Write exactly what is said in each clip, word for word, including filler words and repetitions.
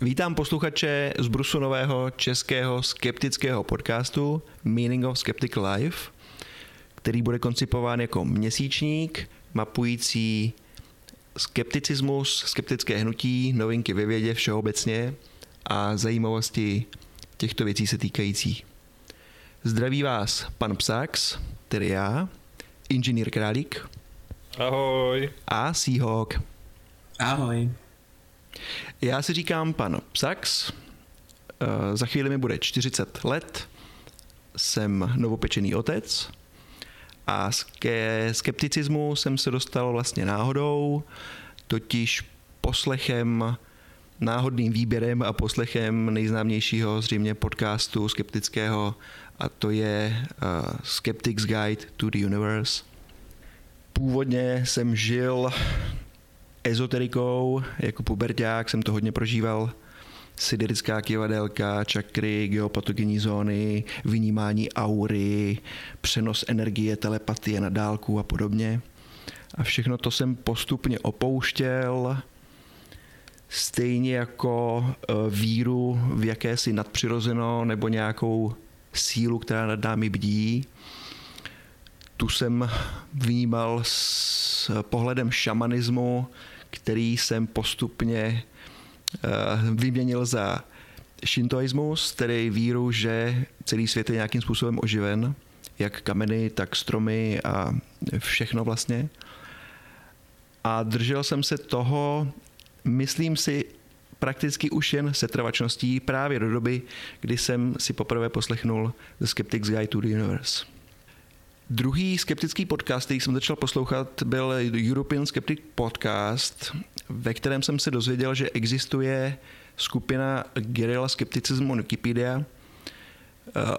Vítám posluchače z Brusu nového českého skeptického podcastu Meaning of Skeptical Life, který bude koncipován jako měsíčník mapující skepticismus, skeptické hnutí, novinky ve vědě všeobecně a zajímavosti těchto věcí se týkající. Zdraví vás pan Psax, tedy já, inženýr Králík. Ahoj. A Seahawk. Ahoj. Já si říkám pan Psax, za chvíli mi bude čtyřicet let, jsem novopečený otec a ke skepticismu jsem se dostal vlastně náhodou, totiž poslechem, náhodným výběrem a poslechem nejznámějšího zřejmě podcastu skeptického, a to je Skeptics Guide to the Universe. Původně jsem žil ezoterikou, jako puberťák jsem to hodně prožíval, siderická kyvadelka, čakry, geopatogenní zóny, vnímání aury, přenos energie, telepatie na dálku a podobně. A všechno to jsem postupně opouštěl, stejně jako víru v jakési nadpřirozeno nebo nějakou sílu, která nad námi bdí. Tu jsem vnímal s pohledem šamanismu, který jsem postupně vyměnil za šintoismus, tedy víru, že celý svět je nějakým způsobem oživen, jak kameny, tak stromy a všechno vlastně. A držel jsem se toho, myslím si, prakticky už jen setrvačností právě do doby, kdy jsem si poprvé poslechnul The Skeptics Guide to the Universe. Druhý skeptický podcast, který jsem začal poslouchat, byl European Skeptic Podcast, ve kterém jsem se dozvěděl, že existuje skupina Guerilla Skepticism on Wikipedia,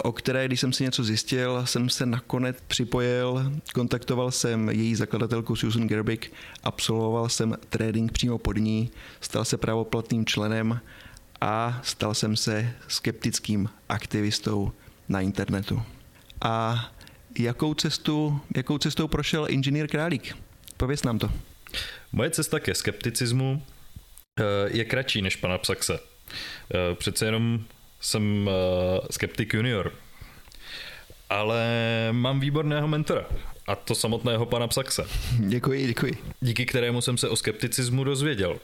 o které, když jsem si něco zjistil, jsem se nakonec připojil, kontaktoval jsem její zakladatelku Susan Gerbic, absolvoval jsem trénink přímo pod ní, stal se právoplatným členem a stal jsem se skeptickým aktivistou na internetu. A Jakou, cestu, jakou cestou prošel inženýr Králík? Pověz nám to. Moje cesta ke skepticismu je kratší než pana Psaxe. Přece jenom jsem skeptik junior. Ale mám výborného mentora. A to samotného pana Psaxe. Děkuji, děkuji. Díky kterému jsem se o skepticismu dozvěděl.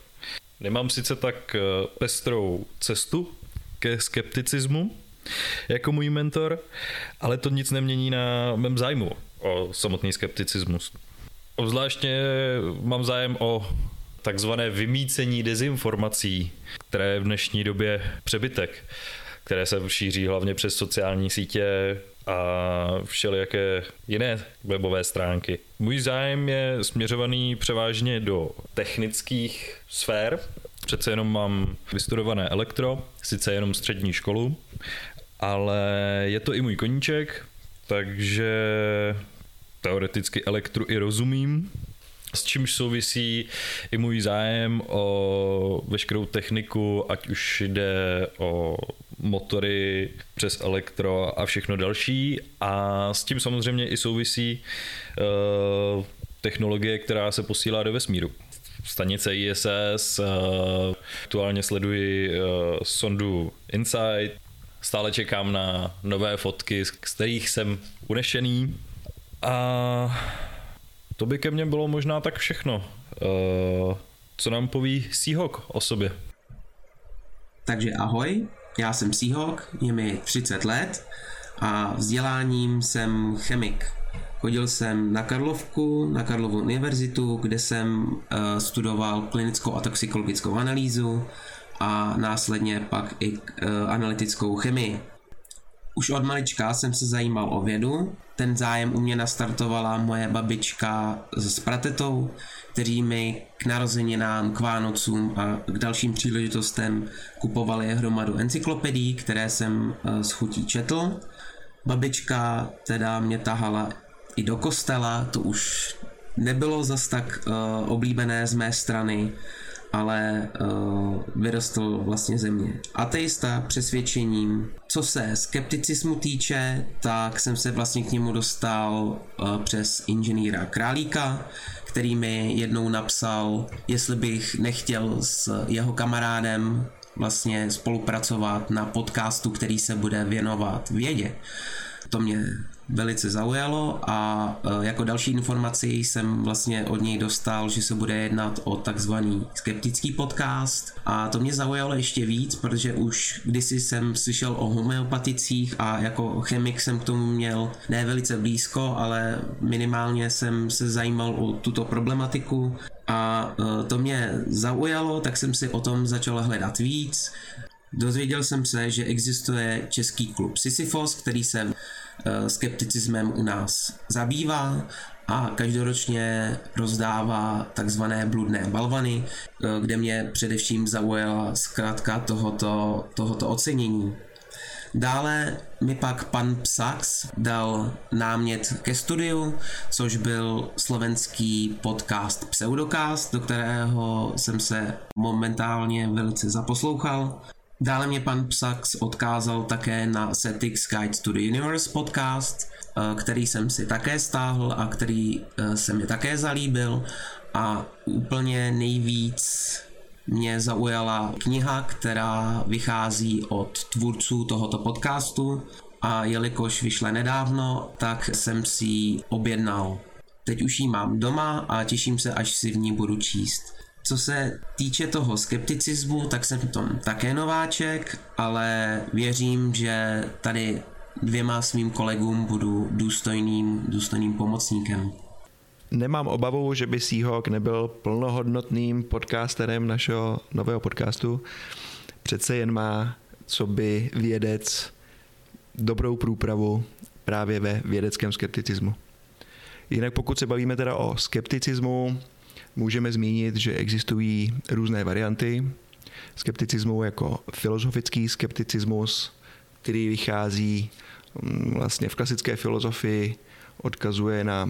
Nemám sice tak pestrou cestu ke skepticismu jako můj mentor, ale to nic nemění na mém zájmu o samotný skepticismus. Obzvláště mám zájem o takzvané vymýcení dezinformací, které je v dnešní době přebytek, které se šíří hlavně přes sociální sítě a všelijaké jiné webové stránky. Můj zájem je směřovaný převážně do technických sfér. Přece jenom mám vystudované elektro, sice jenom střední školu, ale je to i můj koníček, takže teoreticky elektru i rozumím, s čímž souvisí i můj zájem o veškerou techniku, ať už jde o motory přes elektro a všechno další, a s tím samozřejmě i souvisí uh, technologie, která se posílá do vesmíru. Stanice I S S, uh, aktuálně sleduji uh, sondu INSIGHT, stále čekám na nové fotky, z kterých jsem unešený. A to by ke mně bylo možná tak všechno. Uh, co nám poví Seahawk o sobě? Takže ahoj, já jsem Seahawk, je mi třicet let a vzděláním jsem chemik. Chodil jsem na Karlovku, na Karlovu univerzitu, kde jsem uh, studoval klinickou a toxikologickou analýzu a následně pak i uh, analytickou chemii. Už od malička jsem se zajímal o vědu. Ten zájem u mě nastartovala moje babička s pratetou, kteří mi k narozeninám, k Vánocům a k dalším příležitostem kupovali hromadu encyklopedií, které jsem uh, s chutí četl. Babička teda mě tahala i do kostela, to už nebylo zas tak uh, oblíbené z mé strany, ale uh, vyrostl vlastně ze mě ateista přesvědčením. Co se skepticismu týče, tak jsem se vlastně k němu dostal uh, přes inženýra Králíka, který mi jednou napsal, jestli bych nechtěl s jeho kamarádem vlastně spolupracovat na podcastu, který se bude věnovat vědě. To mě velice zaujalo a jako další informaci jsem vlastně od něj dostal, že se bude jednat o takzvaný skeptický podcast a to mě zaujalo ještě víc, protože už kdysi jsem slyšel o homeopaticích a jako chemik jsem k tomu měl ne velice blízko, ale minimálně jsem se zajímal o tuto problematiku a to mě zaujalo, tak jsem si o tom začal hledat víc. Dozvěděl jsem se, že existuje český klub Sisyfos, který se skepticismem u nás zabývá a každoročně rozdává takzvané bludné balvany, kde mě především zaujala zkrátka tohoto, tohoto ocenění. Dále mi pak pan Psax dal námět ke studiu, což byl slovenský podcast Pseudocast, do kterého jsem se momentálně velice zaposlouchal. Dále mě pan Psax odkázal také na Skeptics Guide to the Universe podcast, který jsem si také stáhl a který se mi také zalíbil. A úplně nejvíc mě zaujala kniha, která vychází od tvůrců tohoto podcastu a jelikož vyšla nedávno, tak jsem si ji objednal. Teď už ji mám doma a těším se, až si v ní budu číst. Co se týče toho skepticismu, tak jsem v tom také nováček, ale věřím, že tady dvěma svým kolegům budu důstojným, důstojným pomocníkem. Nemám obavu, že by Seahawk nebyl plnohodnotným podcasterem našeho nového podcastu. Přece jen má coby vědec dobrou průpravu právě ve vědeckém skepticismu. Jinak pokud se bavíme teda o skepticismu, můžeme zmínit, že existují různé varianty skepticismu, jako filozofický skepticismus, který vychází vlastně v klasické filozofii, odkazuje na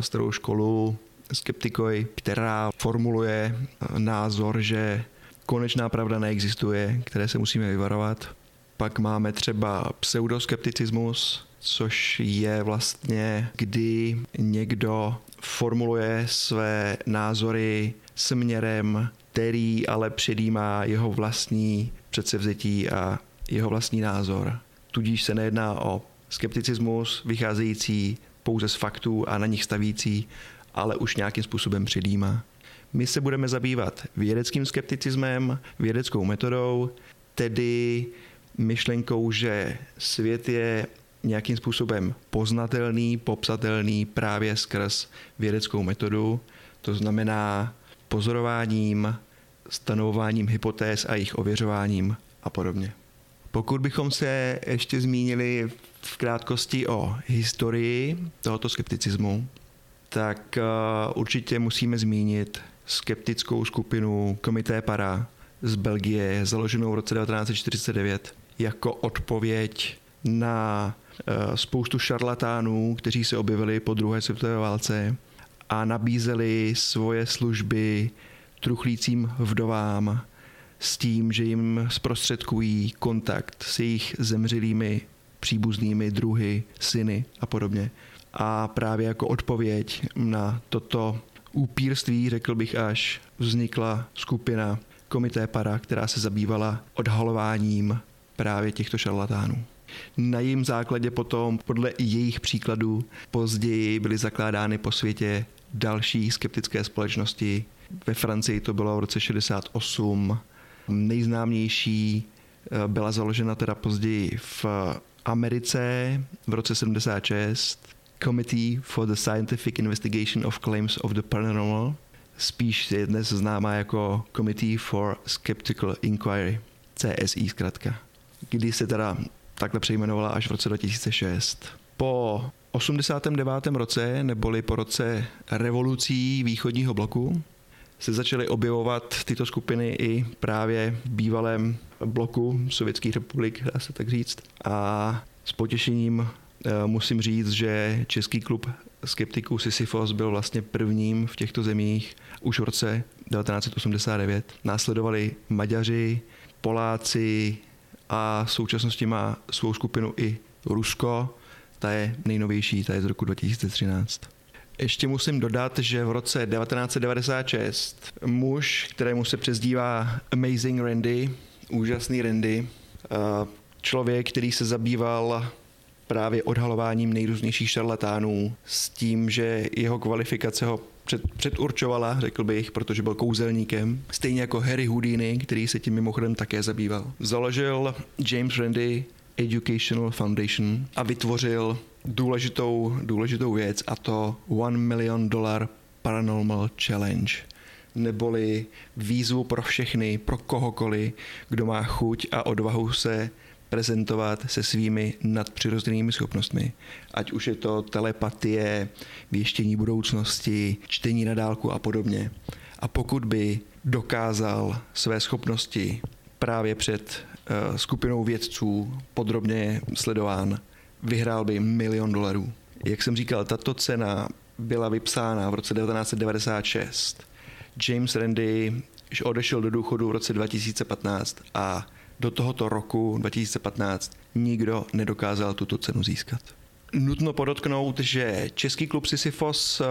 starou školu skeptikoi, která formuluje názor, že konečná pravda neexistuje, které se musíme vyvarovat. Pak máme třeba pseudoskepticismus, což je vlastně, kdy někdo formuluje své názory směrem, který ale předjímá jeho vlastní předsevzetí a jeho vlastní názor. Tudíž se nejedná o skepticismus vycházející pouze z faktů a na nich stavící, ale už nějakým způsobem předjímá. My se budeme zabývat vědeckým skepticismem, vědeckou metodou, tedy myšlenkou, že svět je nějakým způsobem poznatelný, popsatelný právě skrz vědeckou metodu, to znamená pozorováním, stanovováním hypotéz a jejich ověřováním a podobně. Pokud bychom se ještě zmínili v krátkosti o historii tohoto skepticismu, tak určitě musíme zmínit skeptickou skupinu Comité Para z Belgie, založenou v roce devatenáct set čtyřicet devět jako odpověď na spoustu šarlatánů, kteří se objevili po druhé světové válce a nabízeli svoje služby truchlícím vdovám s tím, že jim zprostředkují kontakt s jejich zemřelými příbuznými, druhy, syny a podobně. A právě jako odpověď na toto upírství, řekl bych až, vznikla skupina Comité Para, která se zabývala odhalováním právě těchto šarlatánů. Na jejím základě potom, podle jejich příkladů, později byly zakládány po světě další skeptické společnosti. Ve Francii to bylo v roce šedesát osm. Nejznámější byla založena teda později v Americe v roce sedmdesát šest. Committee for the Scientific Investigation of Claims of the Paranormal. Spíš je dnes známá jako Committee for Skeptical Inquiry, C S I zkratka. Kdy se teda takhle přejmenovala až v roce dva tisíce šest. Po osmdesátém devátém roce, neboli po roce revolucí východního bloku, se začaly objevovat tyto skupiny i právě v bývalém bloku sovětských republik, dá se tak říct. A s potěšením musím říct, že Český klub skeptiků Sisyfos byl vlastně prvním v těchto zemích už v roce devatenáct set osmdesát devět. Následovali Maďaři, Poláci, a v současnosti má svou skupinu i Rusko, ta je nejnovější, ta je z roku dva tisíce třináct. Ještě musím dodat, že v roce devatenáct set devadesát šest muž, kterému se přezdívá Amazing Randi, úžasný Randi, člověk, který se zabýval právě odhalováním nejrůznějších šarlatánů s tím, že jeho kvalifikace ho před, předurčovala, řekl bych, protože byl kouzelníkem. Stejně jako Harry Houdini, který se tím mimochodem také zabýval. Založil James Randi Educational Foundation a vytvořil důležitou, důležitou věc, a to One Million Dollar Paranormal Challenge. Neboli výzvu pro všechny, pro kohokoliv, kdo má chuť a odvahu se prezentovat se svými nadpřirozenými schopnostmi. Ať už je to telepatie, věštění budoucnosti, čtení na dálku a podobně. A pokud by dokázal své schopnosti právě před uh, skupinou vědců podrobně sledován, vyhrál by milion dolarů. Jak jsem říkal, tato cena byla vypsána v roce devatenáct set devadesát šest. James Randi odešel do důchodu v roce dva tisíce patnáct a do tohoto roku dva tisíce patnáct nikdo nedokázal tuto cenu získat. Nutno podotknout, že Český klub Sisyfos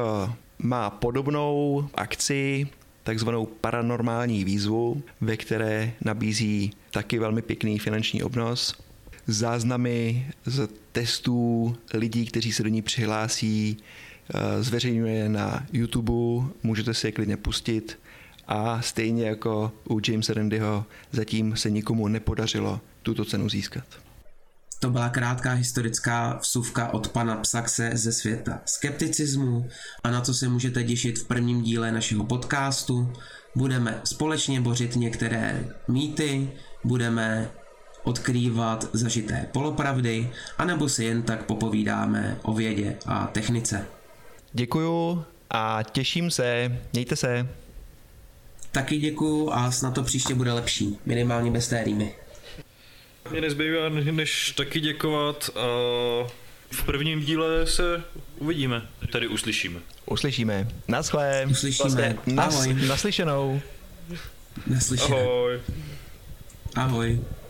má podobnou akci, takzvanou paranormální výzvu, ve které nabízí taky velmi pěkný finanční obnos. Záznamy z testů lidí, kteří se do ní přihlásí, zveřejňuje na YouTube, můžete si je klidně pustit. A stejně jako u Jamesa Randiho, zatím se nikomu nepodařilo tuto cenu získat. To byla krátká historická vsuvka od pana Psaxe ze světa skepticismu a na co se můžete těšit v prvním díle našeho podcastu. Budeme společně bořit některé mýty, budeme odkrývat zažité polopravdy, anebo si jen tak popovídáme o vědě a technice. Děkuju a těším se. Mějte se. Taky děkuju a snad to příště bude lepší, minimálně bez té rýmy. Mě nezbývá než taky děkovat a v prvním díle se uvidíme, tady uslyšíme. Uslyšíme. Naschle. Uslyšíme. Nas, Ahoj. Naslyšenou. Naslyšenou. Ahoj. Ahoj.